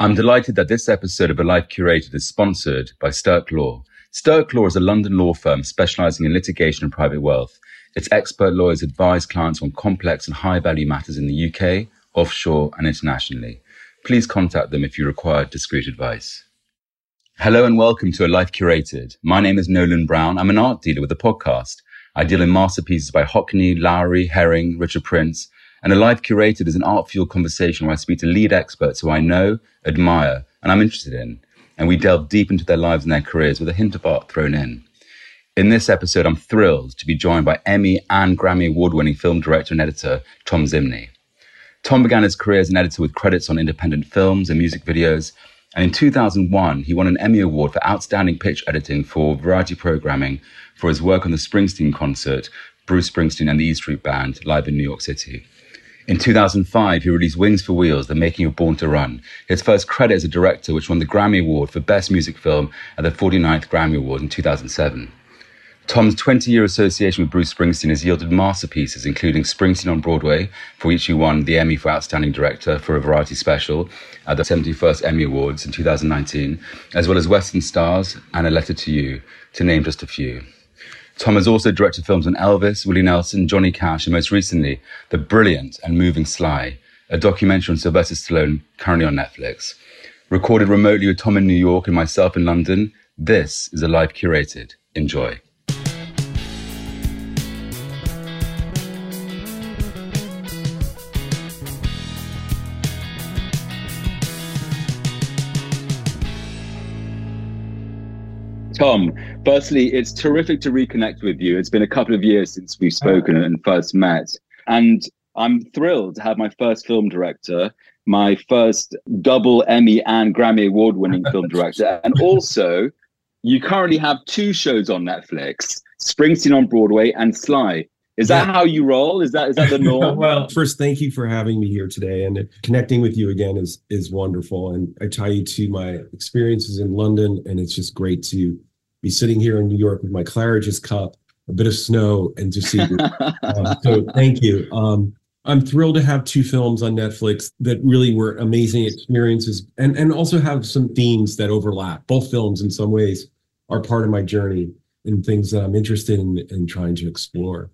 I'm delighted that this episode of A Life Curated is sponsored by Stirk Law. Stirk Law is a London law firm specializing in litigation and private wealth. Its expert lawyers advise clients on complex and high-value matters in the UK, offshore, and internationally. Please contact them if you require discreet advice. Hello and welcome to A Life Curated. My name is Nolan Brown. I'm an art dealer with a podcast. I deal in masterpieces by Hockney, Lowry, Herring, Richard Prince. And A Life Curated is an art-fueled conversation where I speak to lead experts who I know, admire, and I'm interested in. And we delve deep into their lives and their careers with a hint of art thrown in. In this episode, I'm thrilled to be joined by Emmy and Grammy Award-winning film director and editor, Thom Zimny. Thom began his career as an editor with credits on independent films and music videos. And in 2001, he won an Emmy Award for Outstanding Pitch Editing for Variety Programming for his work on the Springsteen concert, Bruce Springsteen and the E Street Band, live in New York City. In 2005, he released Wings for Wheels, The Making of Born to Run, his first credit as a director, which won the Grammy Award for Best Music Film at the 49th Grammy Award in 2007. Thom's 20-year association with Bruce Springsteen has yielded masterpieces, including Springsteen on Broadway, for which he won the Emmy for Outstanding Director for a variety special at the 71st Emmy Awards in 2019, as well as Western Stars and A Letter to You, to name just a few. Thom has also directed films on Elvis, Willie Nelson, Johnny Cash, and most recently, the brilliant and moving Sly, a documentary on Sylvester Stallone, currently on Netflix. Recorded remotely with Thom in New York and myself in London, this is A Life Curated. Enjoy. Thom, firstly, it's terrific to reconnect with you. It's been a couple of years since we've spoken and first met. And I'm thrilled to have my first film director, my first double Emmy and Grammy Award-winning film director. And also, you currently have two shows on Netflix, Springsteen on Broadway and Sly. Is that how you roll? Is that the norm? Well, first, thank you for having me here today. And connecting with you again is wonderful. And I tie you to my experiences in London, and it's just great to be sitting here in New York with my Claridge's cup, a bit of snow, and to see you. So thank you. I'm thrilled to have two films on Netflix that really were amazing experiences and also have some themes that overlap. Both films in some ways are part of my journey and things that I'm interested in and trying to explore.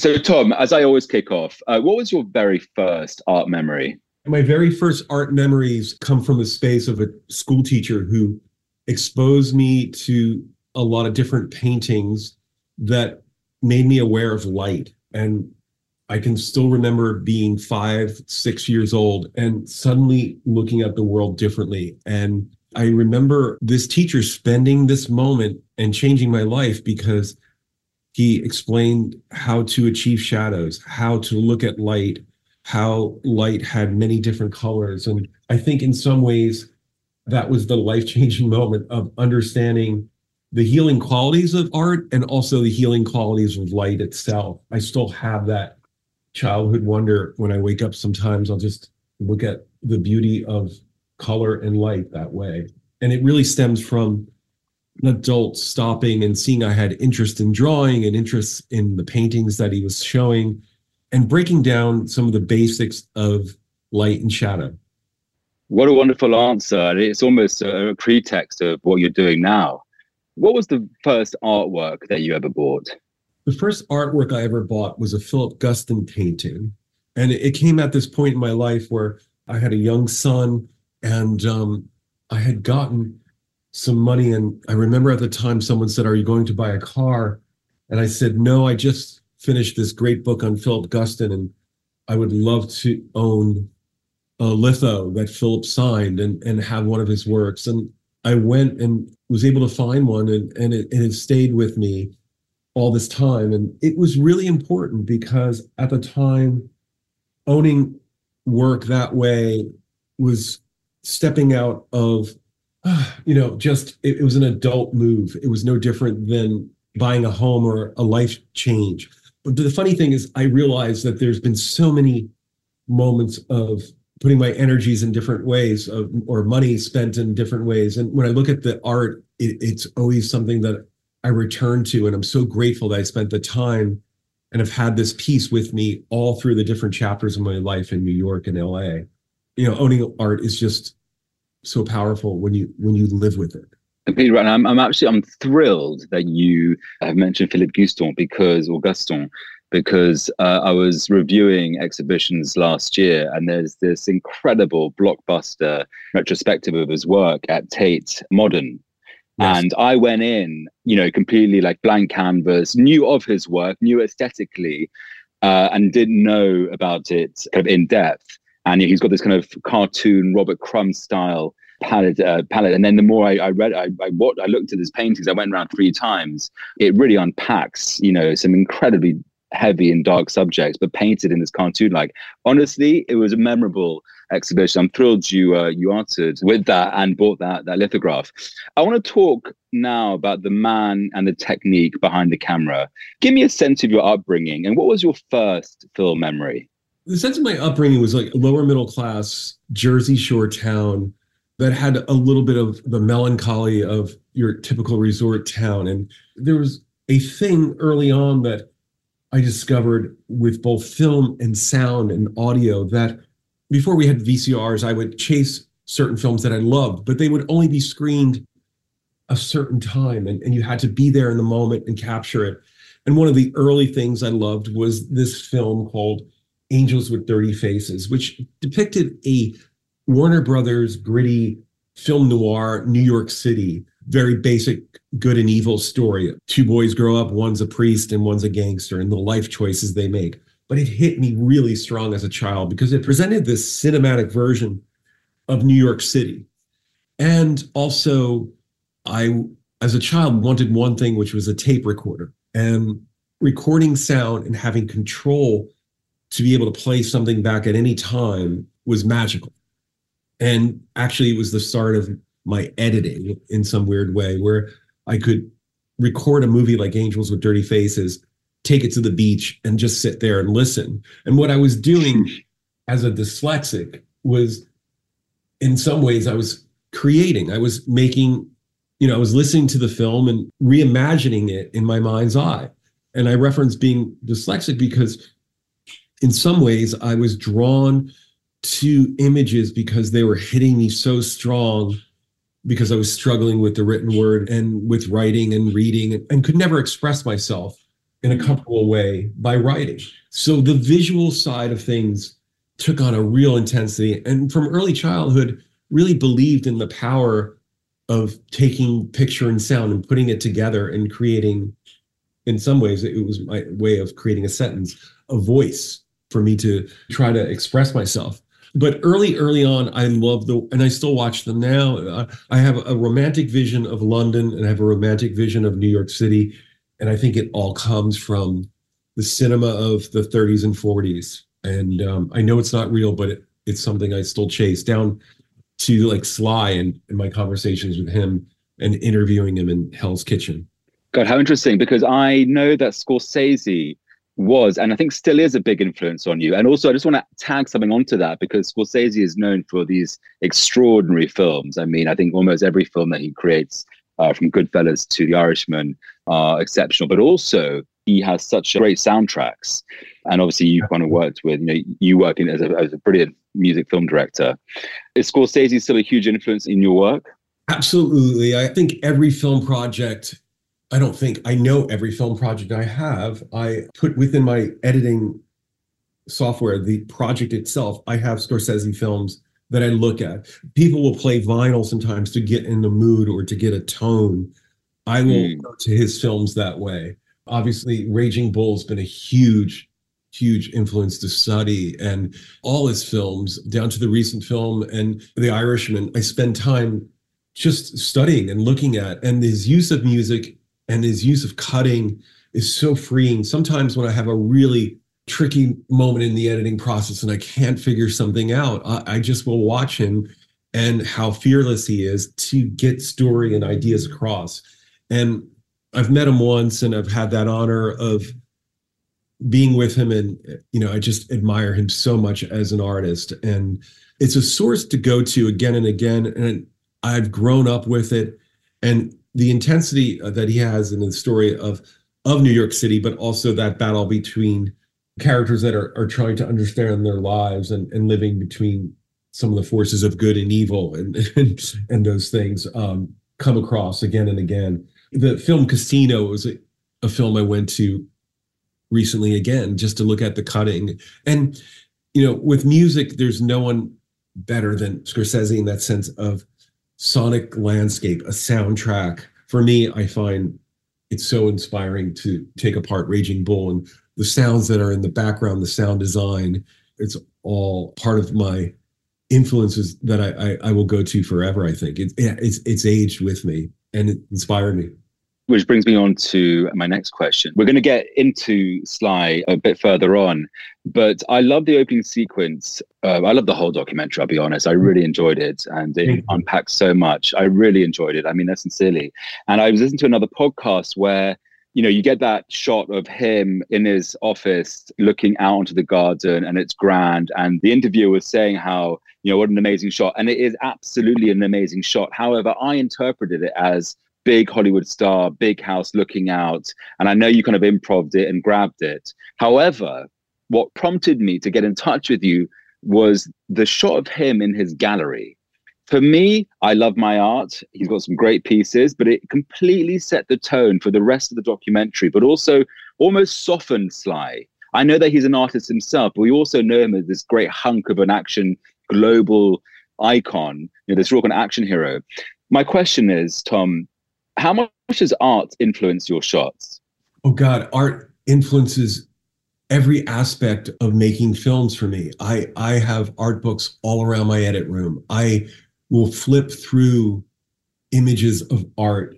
So Thom, as I always kick off, what was your very first art memory? My very first art memories come from the space of a school teacher who exposed me to a lot of different paintings that made me aware of light. And I can still remember being 5, 6 years old and suddenly looking at the world differently. And I remember this teacher spending this moment and changing my life because he explained how to achieve shadows, how to look at light, how light had many different colors. And I think in some ways, that was the life-changing moment of understanding the healing qualities of art and also the healing qualities of light itself. I still have that childhood wonder when I wake up sometimes. I'll just look at the beauty of color and light that way. And it really stems from an adult stopping and seeing I had interest in drawing and interest in the paintings that he was showing and breaking down some of the basics of light and shadow. What a wonderful answer. It's almost a pretext of what you're doing now. What was the first artwork that you ever bought? The first artwork I ever bought was a Philip Guston painting. And it came at this point in my life where I had a young son and I had gotten some money. And I remember at the time someone said, "Are you going to buy a car?" And I said, "No, I just finished this great book on Philip Guston and I would love to own a litho that Philip signed and have one of his works." And I went and was able to find one and it has stayed with me all this time. And it was really important because at the time, owning work that way was stepping out of, it was an adult move. It was no different than buying a home or a life change. But the funny thing is I realized that there's been so many moments of putting my energies in different ways or money spent in different ways. And when I look at the art, it's always something that I return to. And I'm so grateful that I spent the time and have had this piece with me all through the different chapters of my life in New York and LA. Owning art is just so powerful when you live with it. Completely right. And I'm thrilled that you have mentioned Philip Guston because I was reviewing exhibitions last year, and there's this incredible blockbuster retrospective of his work at Tate Modern. Yes. And I went in, completely like blank canvas, knew of his work, knew aesthetically, and didn't know about it kind of in depth. And he's got this kind of cartoon Robert Crumb style palette. And then the more I looked at his paintings, I went around 3 times. It really unpacks, some incredibly heavy and dark subjects, but painted in this cartoon. Like, honestly, it was a memorable exhibition. I'm thrilled you answered with that and bought that lithograph. I want to talk now about the man and the technique behind the camera. Give me a sense of your upbringing, and what was your first film memory? The sense of my upbringing was like lower middle class Jersey Shore town that had a little bit of the melancholy of your typical resort town. And there was a thing early on that I discovered with both film and sound and audio, that before we had VCRs, I would chase certain films that I loved, but they would only be screened a certain time, and you had to be there in the moment and capture it. And one of the early things I loved was this film called Angels with Dirty Faces, which depicted a Warner Brothers gritty film noir, New York City, very basic good and evil story. 2 boys grow up, one's a priest and one's a gangster, and the life choices they make. But it hit me really strong as a child because it presented this cinematic version of New York City. And also, I, as a child, wanted one thing, which was a tape recorder, and recording sound and having control to be able to play something back at any time was magical. And actually, it was the start of my editing in some weird way, where I could record a movie like Angels with Dirty Faces, take it to the beach, and just sit there and listen. And what I was doing as a dyslexic was, in some ways, I was creating. I was making, I was listening to the film and reimagining it in my mind's eye. And I reference being dyslexic because in some ways I was drawn to images because they were hitting me so strong, because I was struggling with the written word and with writing and reading, and could never express myself in a comfortable way by writing. So the visual side of things took on a real intensity, and from early childhood really believed in the power of taking picture and sound and putting it together and creating, in some ways, it was my way of creating a sentence, a voice for me to try to express myself. But early on, I loved and I still watch them now. I have a romantic vision of London, and I have a romantic vision of New York City. And I think it all comes from the cinema of the 30s and 40s. And I know it's not real, but it's something I still chase down to, like Sly and my conversations with him and interviewing him in Hell's Kitchen. God, how interesting, because I know that Scorsese was, and I think still is, a big influence on you. And also, I just want to tag something onto that, because Scorsese is known for these extraordinary films. I mean, I think almost every film that he creates, from Goodfellas to The Irishman, are exceptional. But also, he has such great soundtracks. And obviously, you kind of worked with, you working as a brilliant music film director. Is Scorsese still a huge influence in your work? Absolutely. I think every film project I don't think I know every film project I have. I put within my editing software, the project itself, I have Scorsese films that I look at. People will play vinyl sometimes to get in the mood or to get a tone. I will go to his films that way. Obviously, Raging Bull's been a huge, huge influence to study, and all his films, down to the recent film and The Irishman, I spend time just studying and looking at. And his use of music and his use of cutting is so freeing. Sometimes when I have a really tricky moment in the editing process and I can't figure something out, I just will watch him and how fearless he is to get story and ideas across. And I've met him once, and I've had that honor of being with him. And, I just admire him so much as an artist. And it's a source to go to again and again. And I've grown up with it. And the intensity that he has in the story of New York City, but also that battle between characters that are trying to understand their lives and living between some of the forces of good and evil and those things come across again and again. The film Casino was a film I went to recently again, just to look at the cutting. And, you know, with music, there's no one better than Scorsese in that sense of sonic landscape, a soundtrack. For me, I find it's so inspiring to take apart Raging Bull and the sounds that are in the background, the sound design. It's all part of my influences that I will go to forever, I think. It's aged with me and it inspired me. Which brings me on to my next question. We're going to get into Sly a bit further on, but I love the opening sequence. I love the whole documentary, I'll be honest. I really enjoyed it, and it unpacks so much. I really enjoyed it. I mean, that's sincerely. And I was listening to another podcast where, you know, you get that shot of him in his office looking out onto the garden, and it's grand. And the interviewer was saying how, you know, what an amazing shot. And it is absolutely an amazing shot. However, I interpreted it as big Hollywood star, big house looking out. And I know you kind of improv'd it and grabbed it. However, what prompted me to get in touch with you was the shot of him in his gallery. For me, I love my art. He's got some great pieces, but it completely set the tone for the rest of the documentary, but also almost softened Sly. I know that he's an artist himself, but we also know him as this great hunk of an action global icon, you know, this real kind of action hero. My question is, Thom, how much does art influence your shots? Oh God, art influences every aspect of making films for me. I have art books all around my edit room. I will flip through images of art.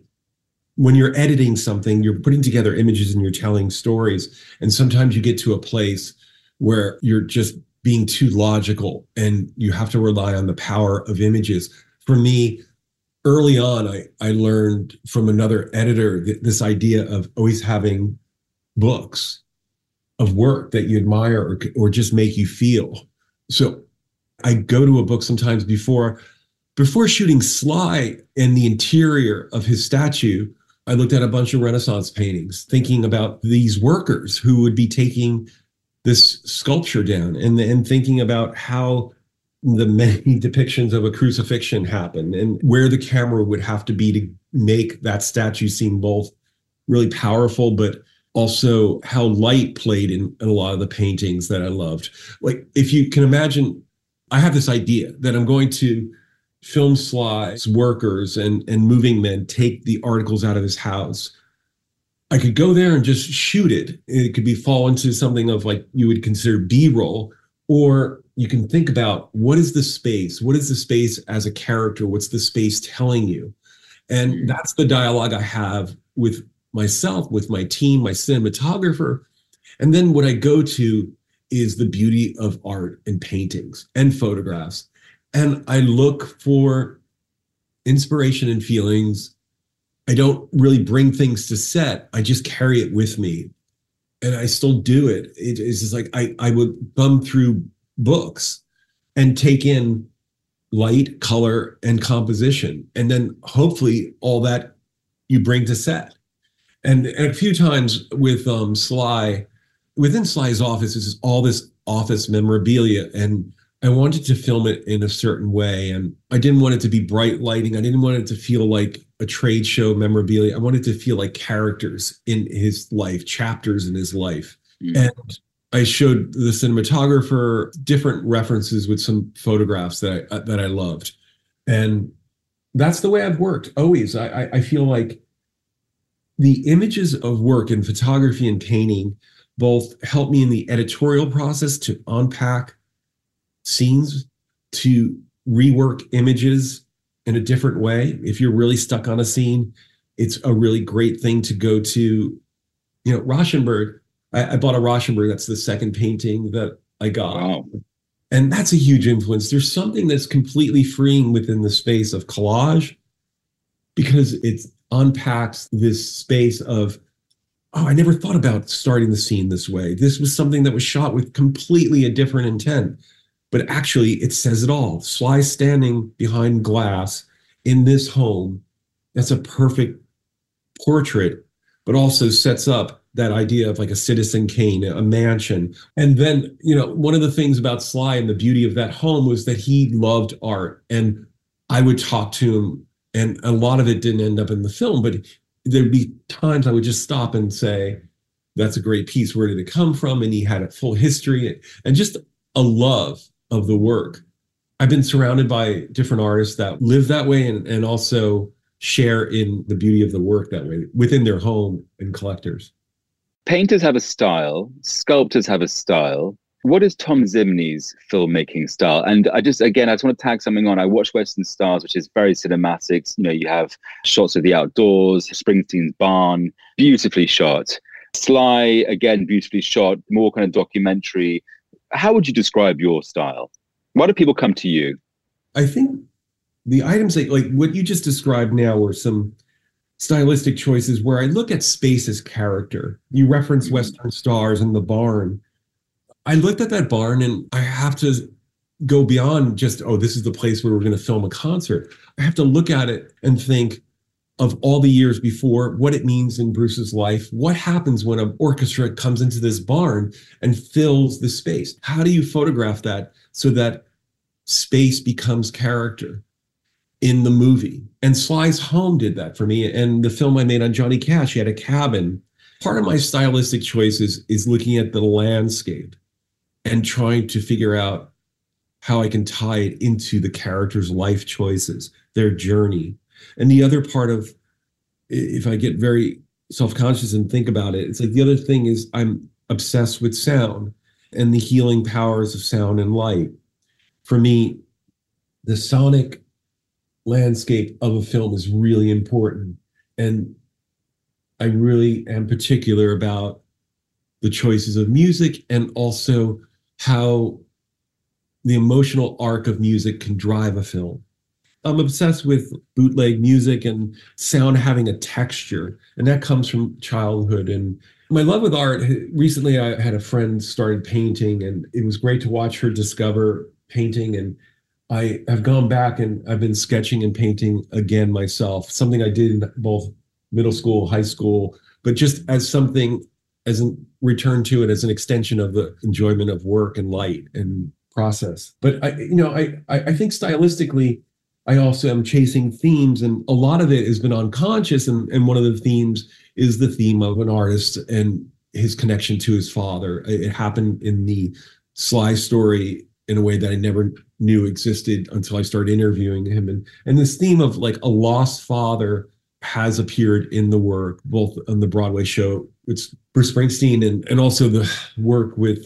When you're editing something, you're putting together images and you're telling stories. And sometimes you get to a place where you're just being too logical and you have to rely on the power of images. For me, early on, I learned from another editor this idea of always having books of work that you admire or just make you feel. So I go to a book sometimes before shooting Sly and the interior of his statue, I looked at a bunch of Renaissance paintings, thinking about these workers who would be taking this sculpture down and thinking about how the many depictions of a crucifixion happen and where the camera would have to be to make that statue seem both really powerful, but also how light played in a lot of the paintings that I loved. Like, if you can imagine, I have this idea that I'm going to film Sly's workers and moving men take the articles out of his house. I could go there and just shoot it. It could fall into something of like you would consider B-roll, or you can think about what is the space? What is the space as a character? What's the space telling you? And that's the dialogue I have with myself, with my team, my cinematographer. And then what I go to is the beauty of art and paintings and photographs. And I look for inspiration and feelings. I don't really bring things to set. I just carry it with me. And I still do it. It's just like I would bum through books and take in light, color, and composition. And then hopefully all that you bring to set. And a few times with Sly, within Sly's office, is all this office memorabilia. And I wanted to film it in a certain way. And I didn't want it to be bright lighting. I didn't want it to feel like a trade show memorabilia. I wanted to feel like characters in his life, chapters in his life. Yeah. And I showed the cinematographer different references with some photographs that I loved. And that's the way I've worked always. I feel like the images of work in photography and painting both help me in the editorial process to unpack scenes, to rework images in a different way. If you're really stuck on a scene, it's a really great thing to go to, you know, Rauschenberg. I bought a Rauschenberg. That's the second painting that I got. Wow. And that's a huge influence. There's something that's completely freeing within the space of collage because it unpacks this space of, oh, I never thought about starting the scene this way. This was something that was shot with completely a different intent. But actually, it says it all. Sly standing behind glass in this home. That's a perfect portrait, but also sets up that idea of like a Citizen Kane, a mansion. And then, you know, one of the things about Sly and the beauty of that home was that he loved art. And I would talk to him, and a lot of it didn't end up in the film, but there'd be times I would just stop and say, that's a great piece. Where did it come from? And he had a full history and just a love of the work. I've been surrounded by different artists that live that way and also share in the beauty of the work that way within their home, and collectors. Painters have a style. Sculptors have a style. What is Thom Zimny's filmmaking style? And I just want to tag something on. I watched Western Stars, which is very cinematic. You know, you have shots of the outdoors, Springsteen's barn, beautifully shot. Sly, again, beautifully shot, more kind of documentary. How would you describe your style? Why do people come to you? I think the items that, like what you just described now, were some stylistic choices where I look at space as character. You reference Western Stars and the barn. I looked at that barn and I have to go beyond just, oh, this is the place where we're going to film a concert. I have to look at it and think of all the years before, what it means in Bruce's life, what happens when an orchestra comes into this barn and fills the space. How do you photograph that so that space becomes character in the movie? And Sly's home did that for me. And the film I made on Johnny Cash, he had a cabin. Part of my stylistic choices is looking at the landscape and trying to figure out how I can tie it into the character's life choices, their journey. And the other part of, if I get very self-conscious and think about it, it's like the other thing is I'm obsessed with sound and the healing powers of sound and light. For me, the sonic landscape of a film is really important, and I really am particular about the choices of music and also how the emotional arc of music can drive a film. I'm obsessed with bootleg music and sound having a texture, and that comes from childhood. And my love with art, recently I had a friend started painting, and it was great to watch her discover painting. And I have gone back and I've been sketching and painting again myself, something I did in both middle school, high school, but just as something, as a return to it, as an extension of the enjoyment of work and light and process. But I think stylistically, I also am chasing themes, and a lot of it has been unconscious. And one of the themes is the theme of an artist and his connection to his father. It happened in the Sly story in a way that I never knew existed until I started interviewing him. And this theme of like a lost father has appeared in the work, both on the Broadway show, it's Bruce Springsteen, and also the work with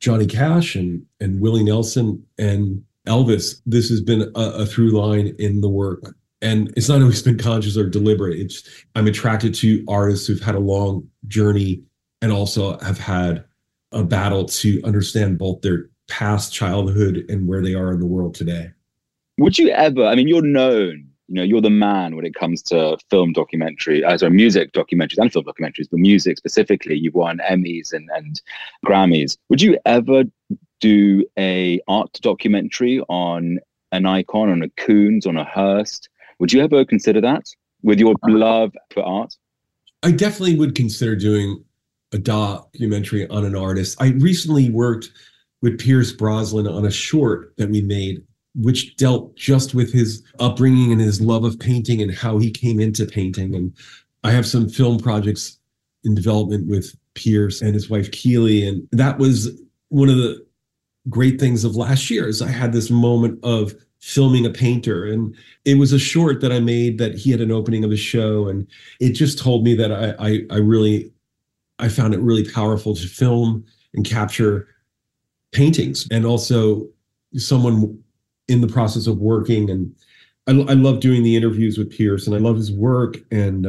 Johnny Cash and Willie Nelson and Elvis. This has been a through line in the work, and it's not always been conscious or deliberate. I'm attracted to artists who've had a long journey and also have had a battle to understand both their past childhood and where they are in the world today. Would you ever, I mean, you're known, you know, you're the man when it comes to film documentary, music documentaries and film documentaries, but music specifically, you've won Emmys and Grammys. Would you ever do a art documentary on an icon, on a Koons, on a Hearst? Would you ever consider that with your love for art? I definitely would consider doing a documentary on an artist. I recently worked with Pierce Brosnan on a short that we made, which dealt just with his upbringing and his love of painting and how he came into painting. And I have some film projects in development with Pierce and his wife, Keely. And that was one of the great things of last year, is I had this moment of filming a painter, and it was a short that I made that he had an opening of a show, and it just told me that I found it really powerful to film and capture paintings, and also someone in the process of working. And I love doing the interviews with Pierce, and I love his work, and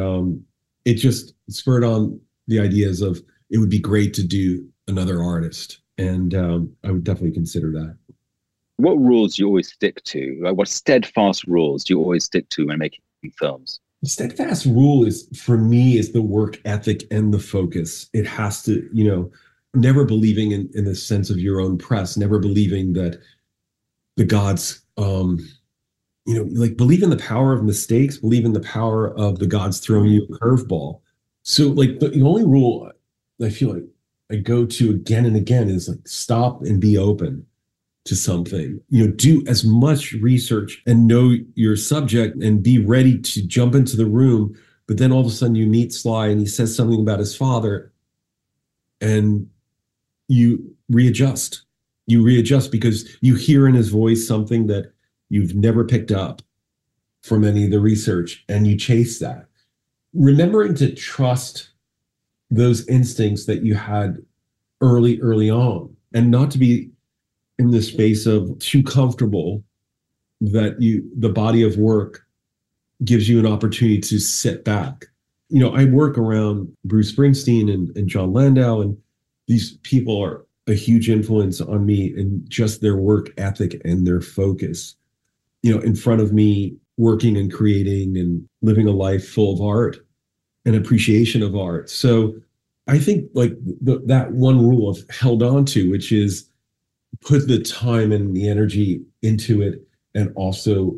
it just spurred on the ideas of it would be great to do another artist. And I would definitely consider that. What rules do you always stick to? Like, what steadfast rules do you always stick to when making films? The steadfast rule is, for me, is the work ethic and the focus. It has to, you know, never believing in the sense of your own press, never believing that the gods, believe in the power of mistakes, believe in the power of the gods throwing you a curveball. So like the only rule I feel like I go to again and again is like, stop and be open to something, you know, do as much research and know your subject and be ready to jump into the room. But then all of a sudden you meet Sly and he says something about his father and you readjust. You readjust because you hear in his voice something that you've never picked up from any of the research, and you chase that. Remembering to trust those instincts that you had early on, and not to be in the space of too comfortable that the body of work gives you an opportunity to sit back. You know, I work around Bruce Springsteen and John Landau, and these people are a huge influence on me in just their work ethic and their focus. You know, in front of me, working and creating and living a life full of art and appreciation of art. So I think like that one rule I've held on to, which is put the time and the energy into it, and also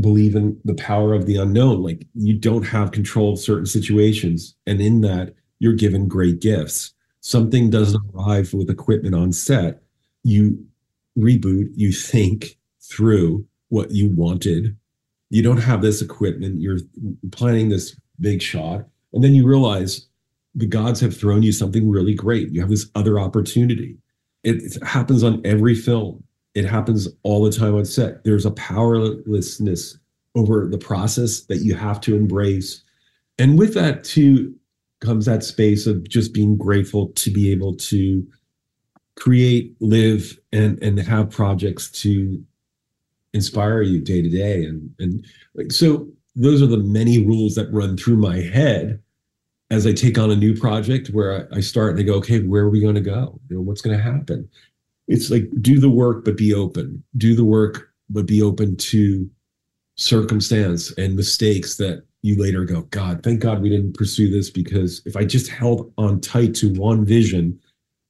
believe in the power of the unknown. Like, you don't have control of certain situations, and in that you're given great gifts. Something doesn't arrive with equipment on set. You reboot, you think through what you wanted. You don't have this equipment. You're planning this big shot. And then you realize the gods have thrown you something really great. You have this other opportunity. It happens on every film. It happens all the time on set. There's a powerlessness over the process that you have to embrace. And with that too comes that space of just being grateful to be able to create, live, and have projects to inspire you day to day. And like, so those are the many rules that run through my head as I take on a new project, where I start and I go, okay, where are we going to go? You know, what's going to happen? It's like, do the work, but be open. Do the work, but be open to circumstance and mistakes that you later go, God, thank God we didn't pursue this, because if I just held on tight to one vision,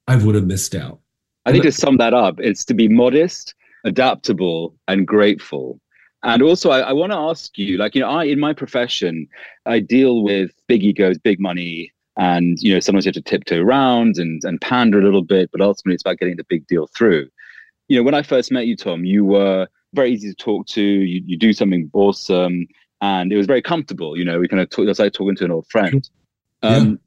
I would have missed out. I think to sum that up, it's to be modest, adaptable, and grateful. And also, I want to ask you, like, you know, in my profession, I deal with big egos, big money, and, you know, sometimes you have to tiptoe around and pander a little bit, but ultimately it's about getting the big deal through. You know, when I first met you, Thom, you were very easy to talk to. You do something awesome, and it was very comfortable. You know, we kind of talked, that's like talking to an old friend.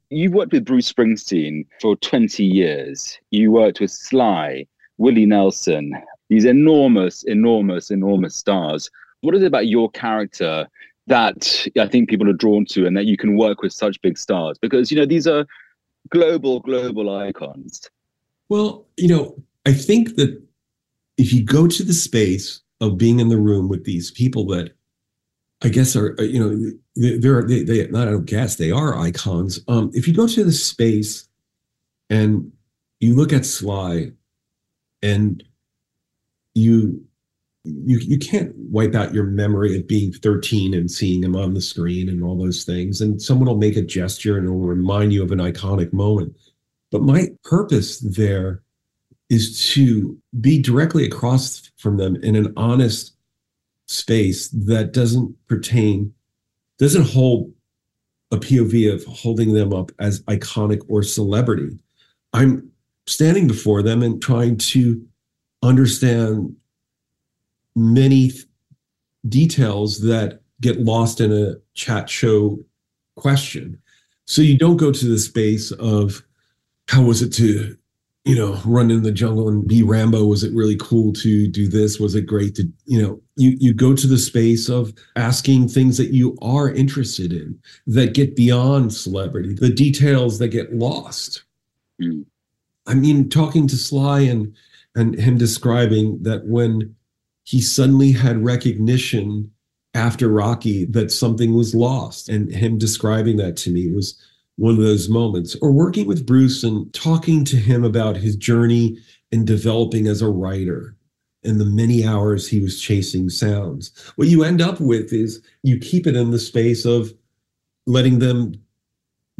You worked with Bruce Springsteen for 20 years. You worked with Sly, Willie Nelson, these enormous stars. What is it about your character that I think people are drawn to, and that you can work with such big stars? Because, you know, these are global icons. Well, you know, I think that if you go to the space of being in the room with these people that I guess are, you know, they are icons. If you go to the space and you look at Sly, and you can't wipe out your memory of being 13 and seeing him on the screen and all those things. And someone will make a gesture and it will remind you of an iconic moment. But my purpose there is to be directly across from them in an honest space that doesn't hold a POV of holding them up as iconic or celebrity. I'm standing before them and trying to understand many details that get lost in a chat show question. So you don't go to the space of how was it to, you know, run in the jungle and be Rambo? Was it really cool to do this? Was it great to, you know, you go to the space of asking things that you are interested in that get beyond celebrity, the details that get lost. Mm. I mean, talking to Sly and him describing that when he suddenly had recognition after Rocky that something was lost, and him describing that to me was one of those moments. Or working with Bruce and talking to him about his journey in developing as a writer and the many hours he was chasing sounds. What you end up with is you keep it in the space of letting them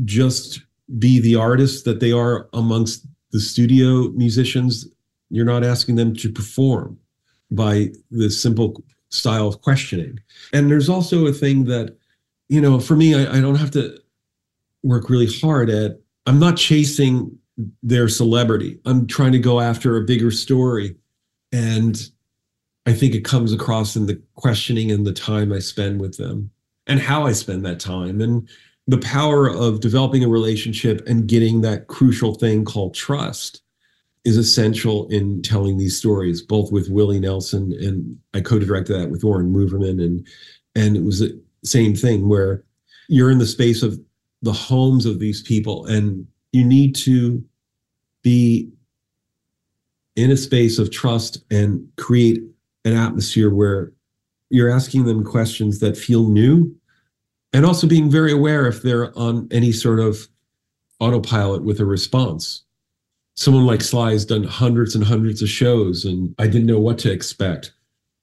just be the artists that they are amongst the studio musicians. You're not asking them to perform by the simple style of questioning. And there's also a thing that, you know, for me, I don't have to work really hard at I'm not chasing their celebrity. I'm trying to go after a bigger story. And I think it comes across in the questioning and the time I spend with them and how I spend that time and the power of developing a relationship and getting that crucial thing called trust is essential in telling these stories, both with Willie Nelson and I co-directed that with Orrin Moverman. And it was the same thing where you're in the space of the homes of these people and you need to be in a space of trust and create an atmosphere where you're asking them questions that feel new and also being very aware if they're on any sort of autopilot with a response. Someone like Sly has done hundreds and hundreds of shows and I didn't know what to expect.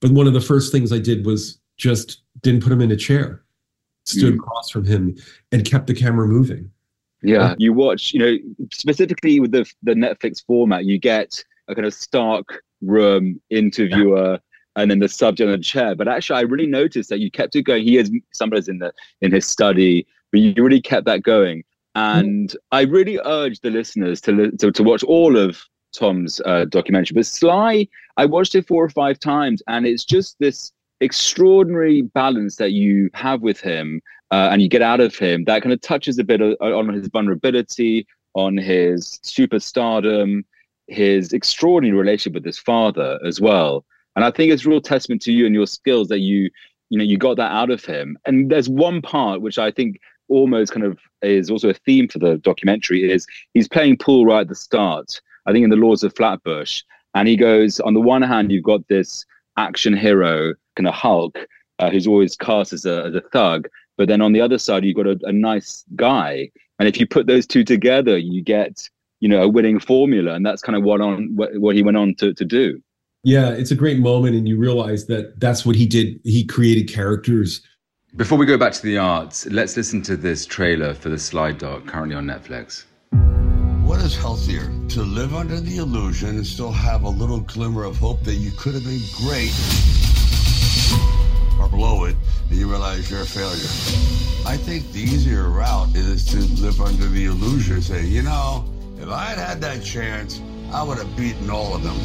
But one of the first things I did was just didn't put him in a chair, stood across from him and kept the camera moving. Yeah, you watch, you know, specifically with the Netflix format, you get a kind of stark room interviewer and then the subject on the chair. But actually, I really noticed that you kept it going. He is somebody's in his study, but you really kept that going. And I really urge the listeners to watch all of Tom's documentary. But Sly, I watched it 4 or 5 times, and it's just this extraordinary balance that you have with him and you get out of him that kind of touches a bit on his vulnerability, on his superstardom, his extraordinary relationship with his father as well. And I think it's a real testament to you and your skills that you got that out of him. And there's one part which I think almost kind of is also a theme for the documentary is he's playing pool right at the start, I think in the Lords of Flatbush. And he goes, on the one hand, you've got this action hero, kind of Hulk, who's always cast as a thug. But then on the other side, you've got a nice guy. And if you put those two together, you get, you know, a winning formula. And that's kind of what he went on to do. Yeah, it's a great moment. And you realize that that's what he did. He created characters. Before we go back to the arts, let's listen to this trailer for the Slide Doc currently on Netflix. What is healthier? To live under the illusion and still have a little glimmer of hope that you could have been great, or blow it and you realize you're a failure. I think the easier route is to live under the illusion and say, you know, if I had had that chance, I would have beaten all of them.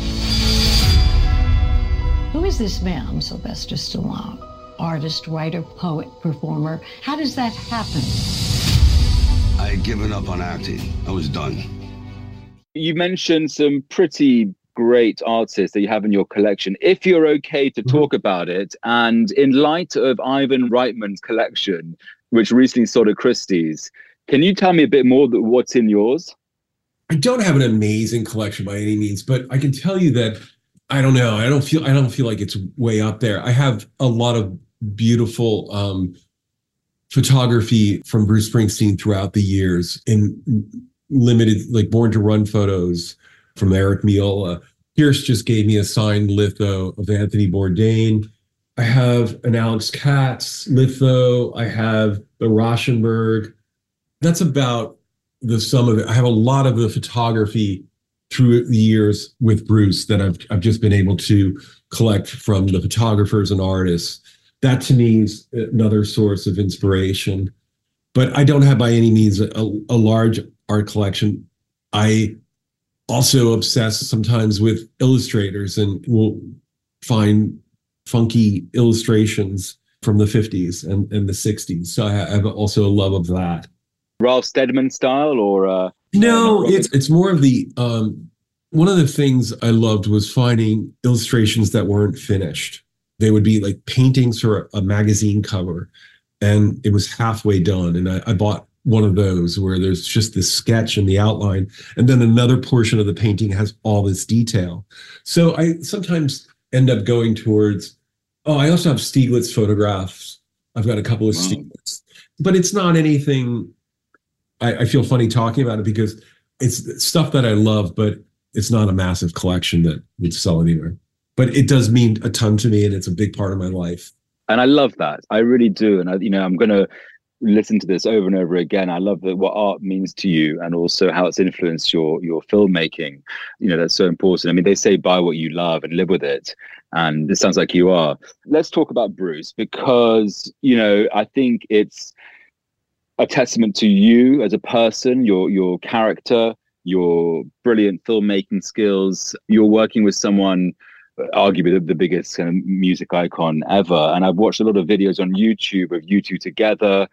Who is this man, Sylvester Stallone? Artist, writer, poet, performer. How does that happen? I had given up on acting. I was done. You mentioned some pretty great artists that you have in your collection. If you're okay to talk about it, and in light of Ivan Reitman's collection, which recently sold at Christie's, can you tell me a bit more about what's in yours? I don't have an amazing collection by any means, but I can tell you that I don't know. I don't feel like it's way up there. I have a lot of beautiful photography from Bruce Springsteen throughout the years in limited, like Born to Run photos from Eric Miola. Pierce just gave me a signed litho of Anthony Bourdain. I have an Alex Katz litho. I have the Rauschenberg. That's about the sum of it. I have a lot of the photography through the years with Bruce that I've just been able to collect from the photographers and artists. That to me is another source of inspiration. But I don't have by any means a large art collection. I also obsess sometimes with illustrators and will find funky illustrations from the 50s and the 60s. So I have also a love of that. Ralph Steadman style or... No, it's more of the, one of the things I loved was finding illustrations that weren't finished. They would be like paintings for a magazine cover and it was halfway done. And I bought one of those where there's just this sketch and the outline and then another portion of the painting has all this detail. So I sometimes end up going towards, I also have Stieglitz photographs. I've got a couple of Stieglitz, but it's not anything... I feel funny talking about it because it's stuff that I love, but it's not a massive collection that would sell anywhere. But it does mean a ton to me, and it's a big part of my life. And I love that. I really do. And, I'm going to listen to this over and over again. I love that what art means to you and also how it's influenced your filmmaking. You know, that's so important. I mean, they say buy what you love and live with it. And it sounds like you are. Let's talk about Bruce because, I think it's... a testament to you as a person, your character, your brilliant filmmaking skills. You're working with someone, arguably the biggest kind of music icon ever. And I've watched a lot of videos on YouTube of you two together.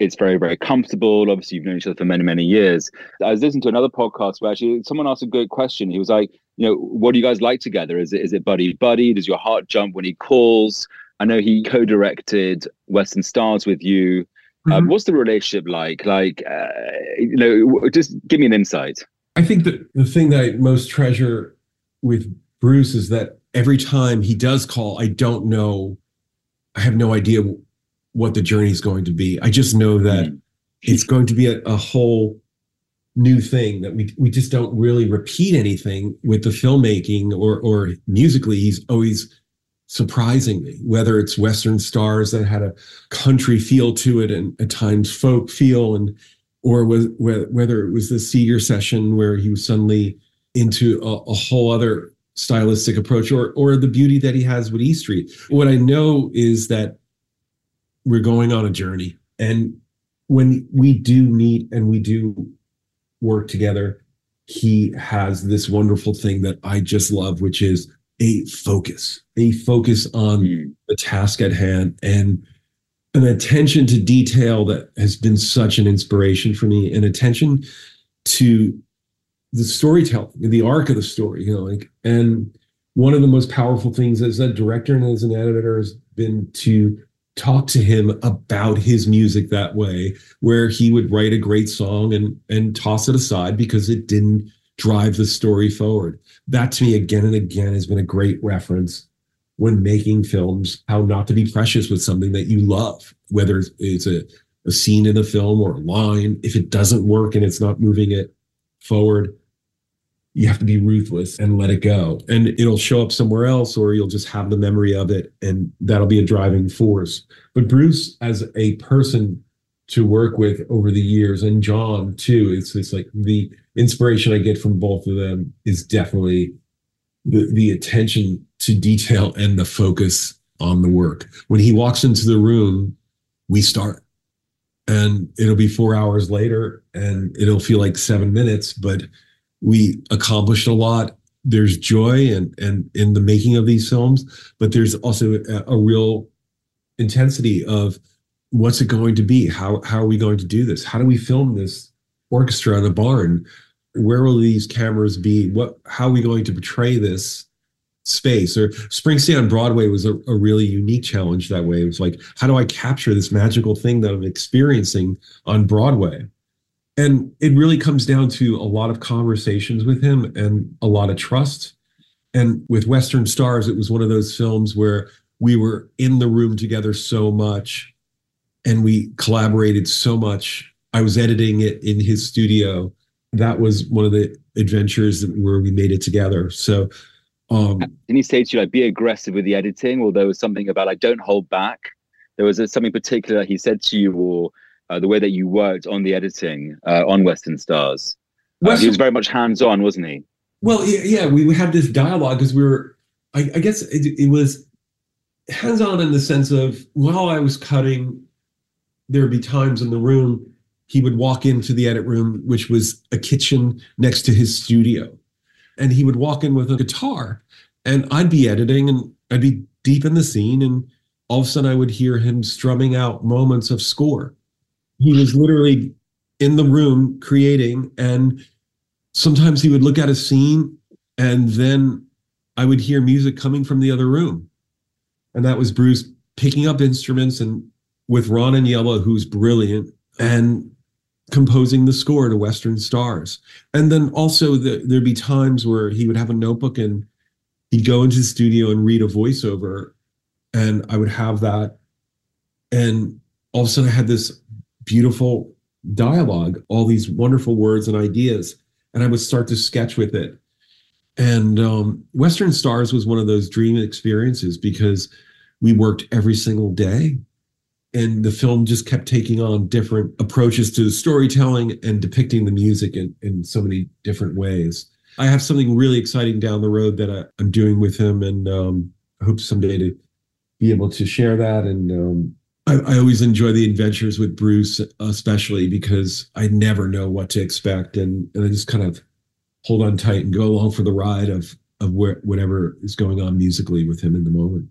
It's very, very comfortable. Obviously, you've known each other for many, many years. I was listening to another podcast where actually someone asked a great question. He was like, you know, what do you guys like together? Is it buddy-buddy? Does your heart jump when he calls? I know he co-directed Western Stars with you. Mm-hmm. What's the relationship like? You know, just give me an insight. I think that the thing that I most treasure with Bruce is that every time he does call, I have no idea what the journey is going to be. I just know that it's going to be a whole new thing that we just don't really repeat anything with the filmmaking or musically. He's always surprising me, whether it's Western Stars that had a country feel to it and at times folk feel, whether it was the Seeger session where he was suddenly into a whole other stylistic approach, or the beauty that he has with E Street. What I know is that we're going on a journey, and when we do meet and we do work together, he has this wonderful thing that I just love, which is a focus on the task at hand and an attention to detail that has been such an inspiration for me, and attention to the storytelling, the arc of the story, you know, like, and one of the most powerful things as a director and as an editor has been to talk to him about his music that way, where he would write a great song and toss it aside because it didn't drive the story forward. That to me again and again has been a great reference when making films, how not to be precious with something that you love, whether it's a scene in the film or a line. If it doesn't work and it's not moving it forward, you have to be ruthless and let it go, and it'll show up somewhere else, or you'll just have the memory of it, and that'll be a driving force. But Bruce as a person to work with over the years, and John too, it's like the inspiration I get from both of them is definitely the attention to detail and the focus on the work. When he walks into the room, we start, and it'll be 4 hours later and it'll feel like 7 minutes, but we accomplished a lot. There's joy and in the making of these films, but there's also a real intensity of what's it going to be? How are we going to do this? How do we film this orchestra in a barn? Where will these cameras be? How are we going to portray this space? Or Springsteen on Broadway was a really unique challenge that way. It was like, how do I capture this magical thing that I'm experiencing on Broadway? And it really comes down to a lot of conversations with him and a lot of trust. And with Western Stars, it was one of those films where we were in the room together so much and we collaborated so much. I was editing it in his studio. That was one of the adventures where we made it together. So, didn't he say to you, like, be aggressive with the editing? Or there was something about, like, don't hold back? There was something particular he said to you, or the way that you worked on the editing on Western Stars? He was very much hands-on, wasn't he? Well, yeah, we had this dialogue because we were, I guess it was hands-on in the sense of, while I was cutting, there would be times in the room he would walk into the edit room, which was a kitchen next to his studio, and he would walk in with a guitar, and I'd be editing and I'd be deep in the scene, and all of a sudden I would hear him strumming out moments of score. He was literally in the room creating, and sometimes he would look at a scene and then I would hear music coming from the other room. And that was Bruce picking up instruments and with Ron and Yella, who's brilliant, and composing the score to Western Stars. And then also there'd be times where he would have a notebook and he'd go into the studio and read a voiceover, and I would have that. And all of a sudden I had this beautiful dialogue, all these wonderful words and ideas, and I would start to sketch with it. And Western Stars was one of those dream experiences because we worked every single day, and the film just kept taking on different approaches to the storytelling and depicting the music in so many different ways. I have something really exciting down the road that I'm doing with him, and I hope someday to be able to share that, and I always enjoy the adventures with Bruce, especially because I never know what to expect, and I just kind of hold on tight and go along for the ride of whatever is going on musically with him in the moment.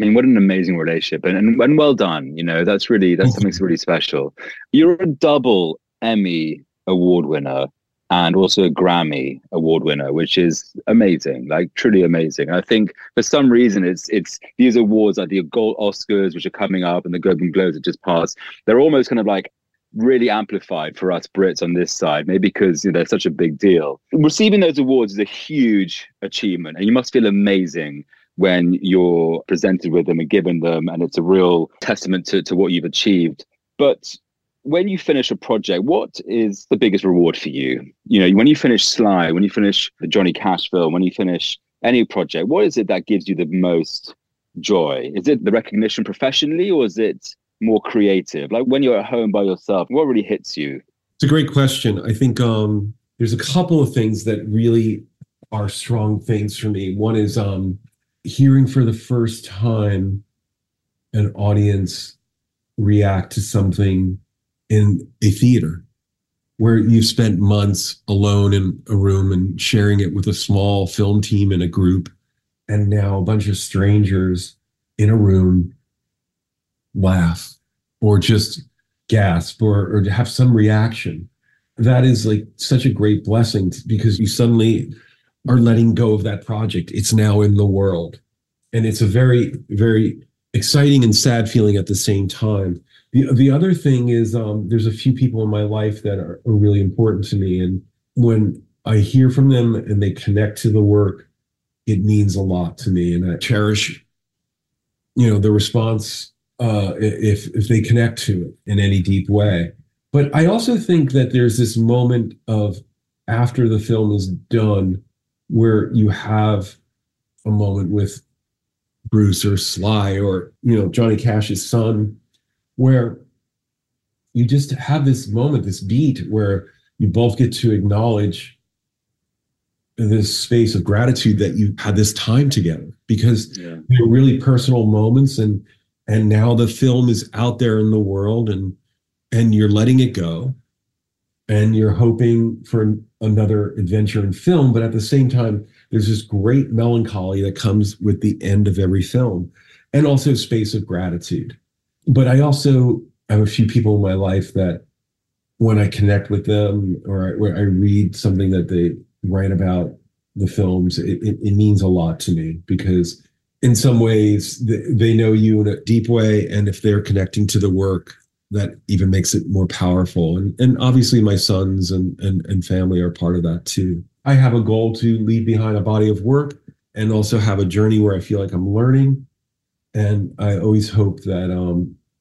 I mean, what an amazing relationship, and well done. You know, that's something that's really special. You're a double Emmy Award winner and also a Grammy Award winner, which is amazing, like truly amazing. And I think for some reason, it's these awards like the Gold Oscars, which are coming up, and the Golden Globes that just passed. They're almost kind of like really amplified for us Brits on this side, maybe because, you know, they're such a big deal. Receiving those awards is a huge achievement, and you must feel amazing when you're presented with them and given them, and it's a real testament to what you've achieved. But when you finish a project, what is the biggest reward for you? You know, when you finish Sly, when you finish the Johnny Cash film, when you finish any project, what is it that gives you the most joy? Is it the recognition professionally, or is it more creative? Like when you're at home by yourself, what really hits you? It's a great question. I think there's a couple of things that really are strong things for me. One is hearing for the first time an audience react to something in a theater where you've spent months alone in a room and sharing it with a small film team in a group, and now a bunch of strangers in a room laugh or just gasp or have some reaction. That is like such a great blessing, because you suddenly are letting go of that project. It's now in the world. And it's a very, very exciting and sad feeling at the same time. The other thing is there's a few people in my life that are really important to me. And when I hear from them and they connect to the work, it means a lot to me. And I cherish, you know, the response if they connect to it in any deep way. But I also think that there's this moment of after the film is done, where you have a moment with Bruce or Sly or, you know, Johnny Cash's son, where you just have this moment, this beat where you both get to acknowledge this space of gratitude that you had this time together, because they're really personal moments, and now the film is out there in the world, and you're letting it go, and you're hoping for another adventure in film. But at the same time, there's this great melancholy that comes with the end of every film, and also space of gratitude. But I also have a few people in my life that when I connect with them, or I read something that they write about the films, it means a lot to me, because in some ways they know you in a deep way. And if they're connecting to the work, that even makes it more powerful. And obviously my sons and family are part of that too. I have a goal to leave behind a body of work and also have a journey where I feel like I'm learning. And I always hope that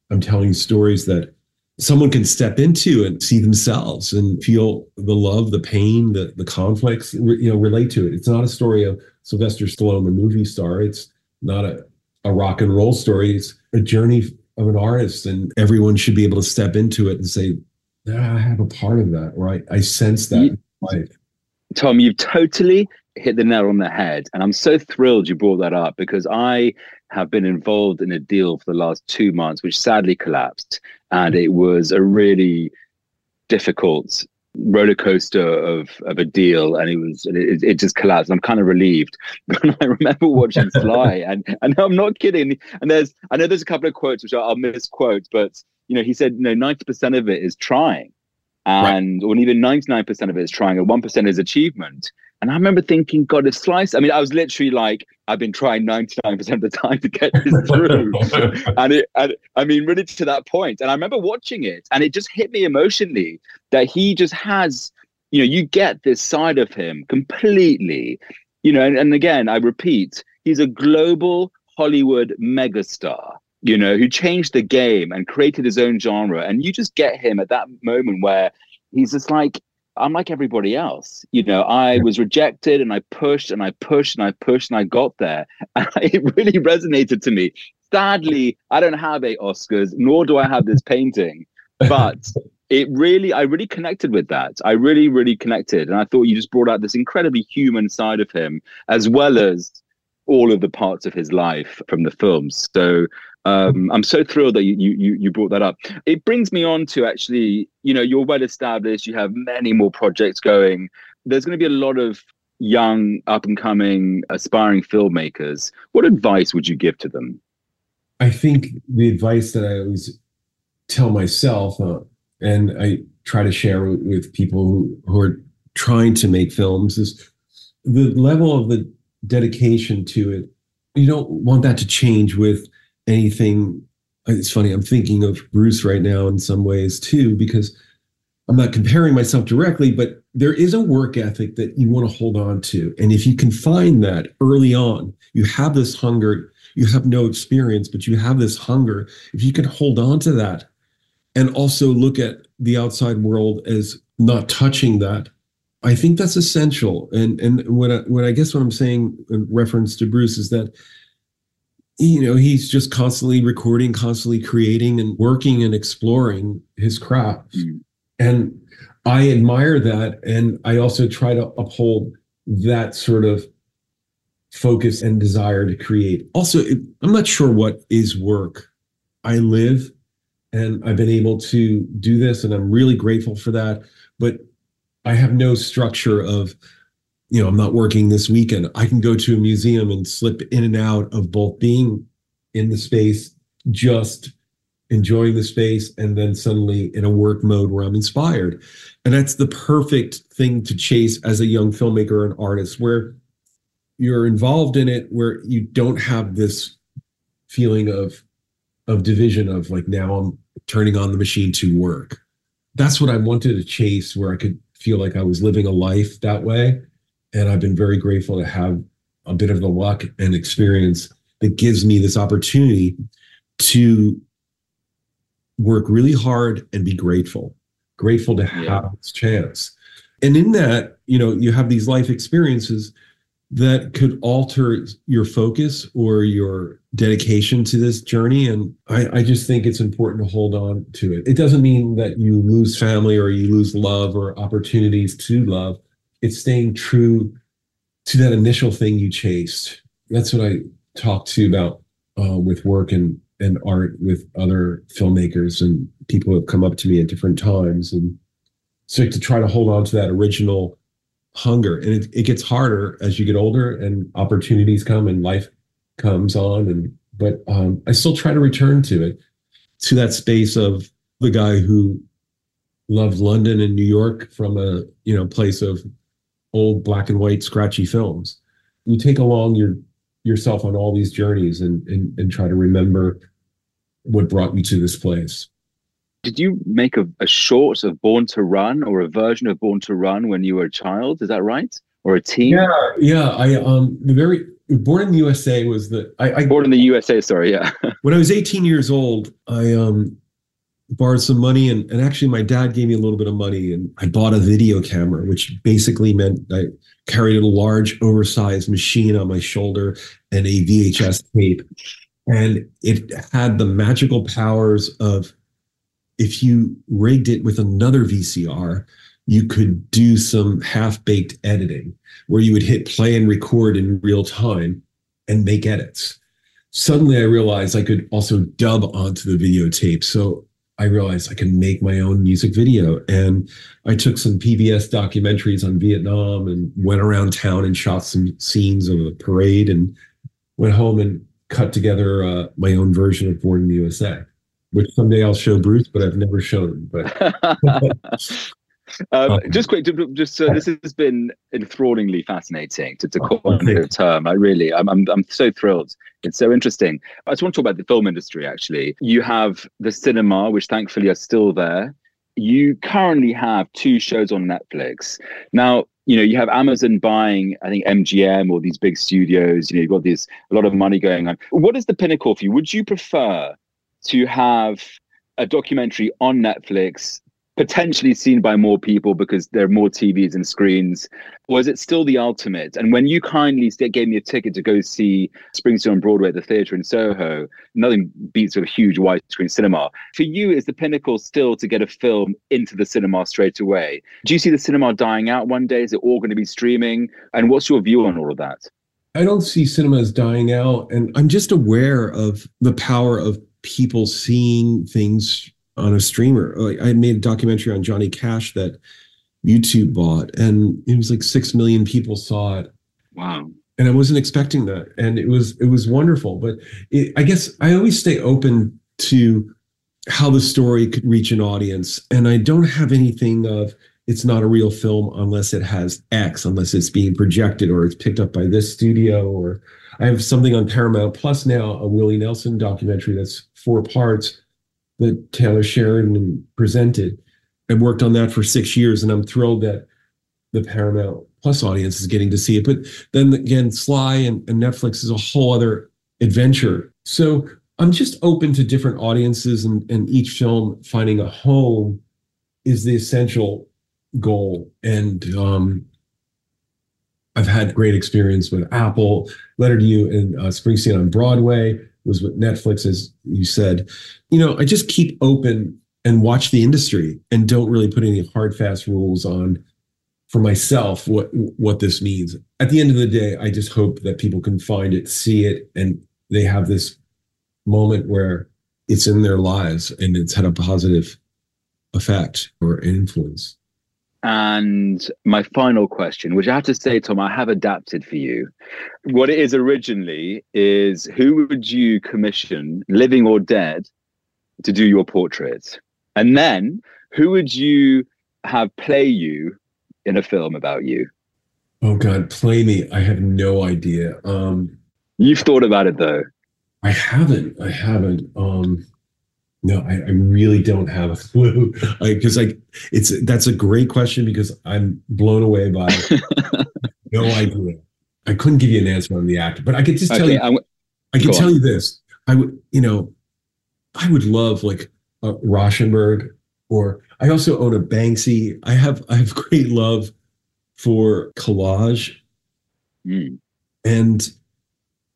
I'm telling stories that someone can step into and see themselves and feel the love, the pain, the conflicts, you know, relate to it. It's not a story of Sylvester Stallone, the movie star. It's not a rock and roll story. It's a journey of an artist, and everyone should be able to step into it and say, I have a part of that, right? I sense that in life. Thom, you've totally hit the nail on the head. And I'm so thrilled you brought that up, because I have been involved in a deal for the last 2 months, which sadly collapsed. And it was a really difficult roller coaster of a deal, and it just collapsed. I'm kind of relieved, but I remember watching Sly, and I'm not kidding, and I know there's a couple of quotes which I'll misquote, but you know, he said, you know, 90% of it is trying, and right. Or even 99% of it is trying, and 1% is achievement. And I remember thinking, God, if Slice, I mean, I was literally like, I've been trying 99% of the time to get this through. and I mean, really to that point. And I remember watching it, and it just hit me emotionally that he just has, you know, you get this side of him completely, you know, and again, I repeat, he's a global Hollywood megastar, you know, who changed the game and created his own genre. And you just get him at that moment where he's just like, I'm like everybody else. You know, I was rejected, and I pushed and I pushed and I pushed, and I got there. And it really resonated to me. Sadly, I don't have 8 Oscars, nor do I have this painting, but I really connected with that. I really, really connected. And I thought you just brought out this incredibly human side of him, as well as all of the parts of his life from the films. So I'm so thrilled that you brought that up. It brings me on to actually, you know, you're well established, you have many more projects going. There's going to be a lot of young, up-and-coming, aspiring filmmakers. What advice would you give to them? I think the advice that I always tell myself, and I try to share with people who are trying to make films, is the level of the dedication to it. You don't want that to change with anything. It's funny, I'm thinking of Bruce right now in some ways too, because I'm not comparing myself directly, but there is a work ethic that you want to hold on to. And if you can find that early on, you have this hunger, you have no experience, but you have this hunger. If you can hold on to that and also look at the outside world as not touching that, I think that's essential. And what I guess what I'm saying in reference to Bruce is that, you know, he's just constantly recording, constantly creating and working and exploring his craft. Mm-hmm. And I admire that. And I also try to uphold that sort of focus and desire to create. Also, I'm not sure what is work. I live and I've been able to do this and I'm really grateful for that. But I have no structure of, you know, I'm not working this weekend. I can go to a museum and slip in and out of both being in the space, just enjoying the space, and then suddenly in a work mode where I'm inspired. And that's the perfect thing to chase as a young filmmaker and artist, where you're involved in it, where you don't have this feeling of division of like, now I'm turning on the machine to work. That's what I wanted to chase, where I could feel like I was living a life that way. And I've been very grateful to have a bit of the luck and experience that gives me this opportunity to work really hard and be grateful to have this chance. And in that, you know, you have these life experiences that could alter your focus or your dedication to this journey. And I just think it's important to hold on to it. It doesn't mean that you lose family or you lose love or opportunities to love. It's staying true to that initial thing you chased. That's what I talk to about with work and art with other filmmakers and people who have come up to me at different times. And so to try to hold on to that original hunger. And it gets harder as you get older and opportunities come and life comes on. But I still try to return to it, to that space of the guy who loved London and New York from a, you know, place of old black and white scratchy films. You take along yourself on all these journeys and try to remember what brought you to this place. Did you make a short of Born to Run or a version of Born to Run when you were a child? Is that right? Or a teen? Yeah. Born in the USA was the... Born in the USA, sorry, yeah. When I was 18 years old, I borrowed some money and actually my dad gave me a little bit of money and I bought a video camera, which basically meant I carried a large oversized machine on my shoulder and a VHS tape. And it had the magical powers of, if you rigged it with another VCR, you could do some half-baked editing where you would hit play and record in real time and make edits. Suddenly I realized I could also dub onto the videotape. So I realized I can make my own music video. And I took some PBS documentaries on Vietnam and went around town and shot some scenes of a parade and went home and cut together my own version of Born in the USA, which someday I'll show Bruce, but I've never shown him. But this has been enthrallingly fascinating to coin a term. I'm so thrilled. It's so interesting. I just want to talk about the film industry, actually. You have the cinema, which thankfully are still there. You currently have two shows on Netflix. Now, you know, you have Amazon buying, I think, MGM or these big studios. You know, you've got a lot of money going on. What is the pinnacle for you? Would you prefer to have a documentary on Netflix, potentially seen by more people because there are more TVs and screens, or is it still the ultimate? And when you kindly gave me a ticket to go see Springsteen on Broadway at the theatre in Soho, nothing beats sort of huge widescreen cinema. For you, is the pinnacle still to get a film into the cinema straight away? Do you see the cinema dying out one day? Is it all going to be streaming? And what's your view on all of that? I don't see cinema as dying out, and I'm just aware of the power of people seeing things on a streamer. Like, I made a documentary on Johnny Cash that YouTube bought, and it was like 6 million people saw it. Wow. And I wasn't expecting that, and it was wonderful. But I guess I always stay open to how the story could reach an audience, and I don't have anything of it's not a real film unless it has X, unless it's being projected or it's picked up by this studio. Or I have something on Paramount Plus now, a Willie Nelson documentary that's 4 parts that Taylor Sheridan presented. I've worked on that for 6 years, and I'm thrilled that the Paramount Plus audience is getting to see it. But then again, Sly and Netflix is a whole other adventure. So I'm just open to different audiences, and each film finding a home is the essential goal. And I've had great experience with Apple, Letter to You, and Springsteen on Broadway, was with Netflix, as you said. You know, I just keep open and watch the industry and don't really put any hard, fast rules on for myself what this means. At the end of the day, I just hope that people can find it, see it, and they have this moment where it's in their lives and it's had a positive effect or influence. And my final question, which I have to say, Thom, I have adapted for you. What it is originally is, who would you commission, living or dead, to do your portrait? And then who would you have play you in a film about you? Oh God, play me. I have no idea. You've thought about it though. I haven't. No, I really don't have a clue. That's a great question, because I'm blown away by it. No idea. I couldn't give you an answer on the actor, but I could just tell you. I could tell you this. I would love like a Rauschenberg, or I also own a Banksy. I have great love for collage, and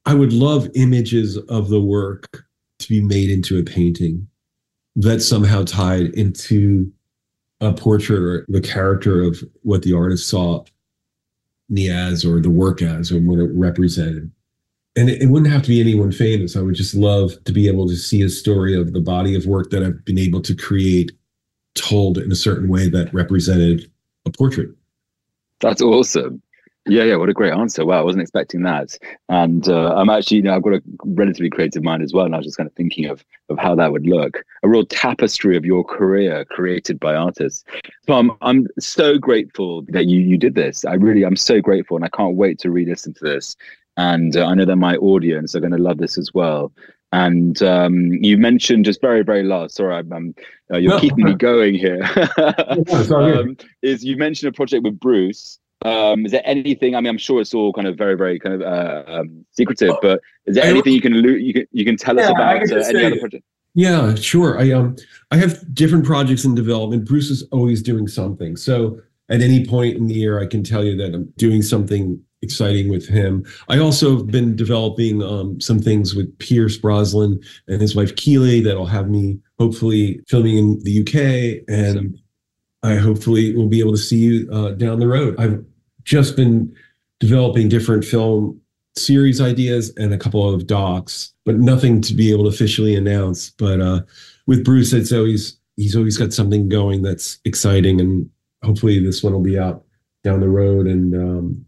I would love images of the work to be made into a painting that's somehow tied into a portrait or the character of what the artist saw me as, or the work as, or what it represented. And it wouldn't have to be anyone famous. I would just love to be able to see a story of the body of work that I've been able to create, told in a certain way that represented a portrait. That's awesome. Yeah, what a great answer. Wow, I wasn't expecting that. And I'm actually, I've got a relatively creative mind as well, and I was just kind of thinking of how that would look. A real tapestry of your career created by artists. Thom, I'm so grateful that you did this. I'm so grateful, and I can't wait to re-listen to this. And I know that my audience are going to love this as well. And you mentioned, just very, very last, sorry, you're keeping me going here, is you mentioned a project with Bruce. Is there anything? I mean, I'm sure it's all kind of very, very kind of secretive, but is there anything you can tell us about any other project? Yeah, sure. I have different projects in development. Bruce is always doing something, so at any point in the year, I can tell you that I'm doing something exciting with him. I also have been developing some things with Pierce Brosnan and his wife Keely that'll have me hopefully filming in the UK, and awesome. I hopefully will be able to see you down the road. I've just been developing different film series ideas and a couple of docs, but nothing to be able to officially announce. But with Bruce, it's always, he's always got something going that's exciting, and hopefully this one will be out down the road. And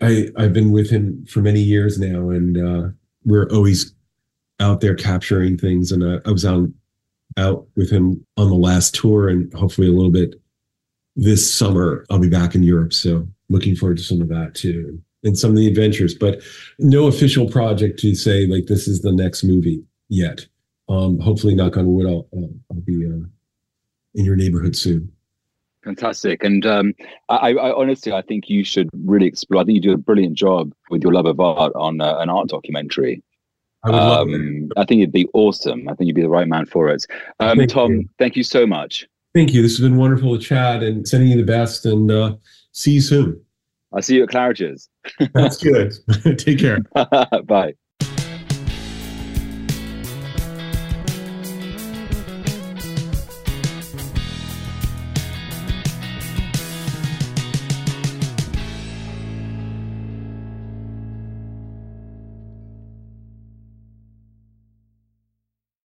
I've been with him for many years now, and we're always out there capturing things. And I was out with him on the last tour, and hopefully a little bit this summer, I'll be back in Europe. So looking forward to some of that too, and some of the adventures, but no official project to say like, this is the next movie yet. Hopefully, knock on wood, I'll be in your neighborhood soon. Fantastic. And I honestly, I think you should really explore. I think you do a brilliant job with your love of art on an art documentary. I would love it. I think it'd be awesome. I think you'd be the right man for it. Thom, thank you so much. Thank you. This has been wonderful to chat, and sending you the best, and see you soon. I'll see you at Claridge's. That's good. Take care. Bye.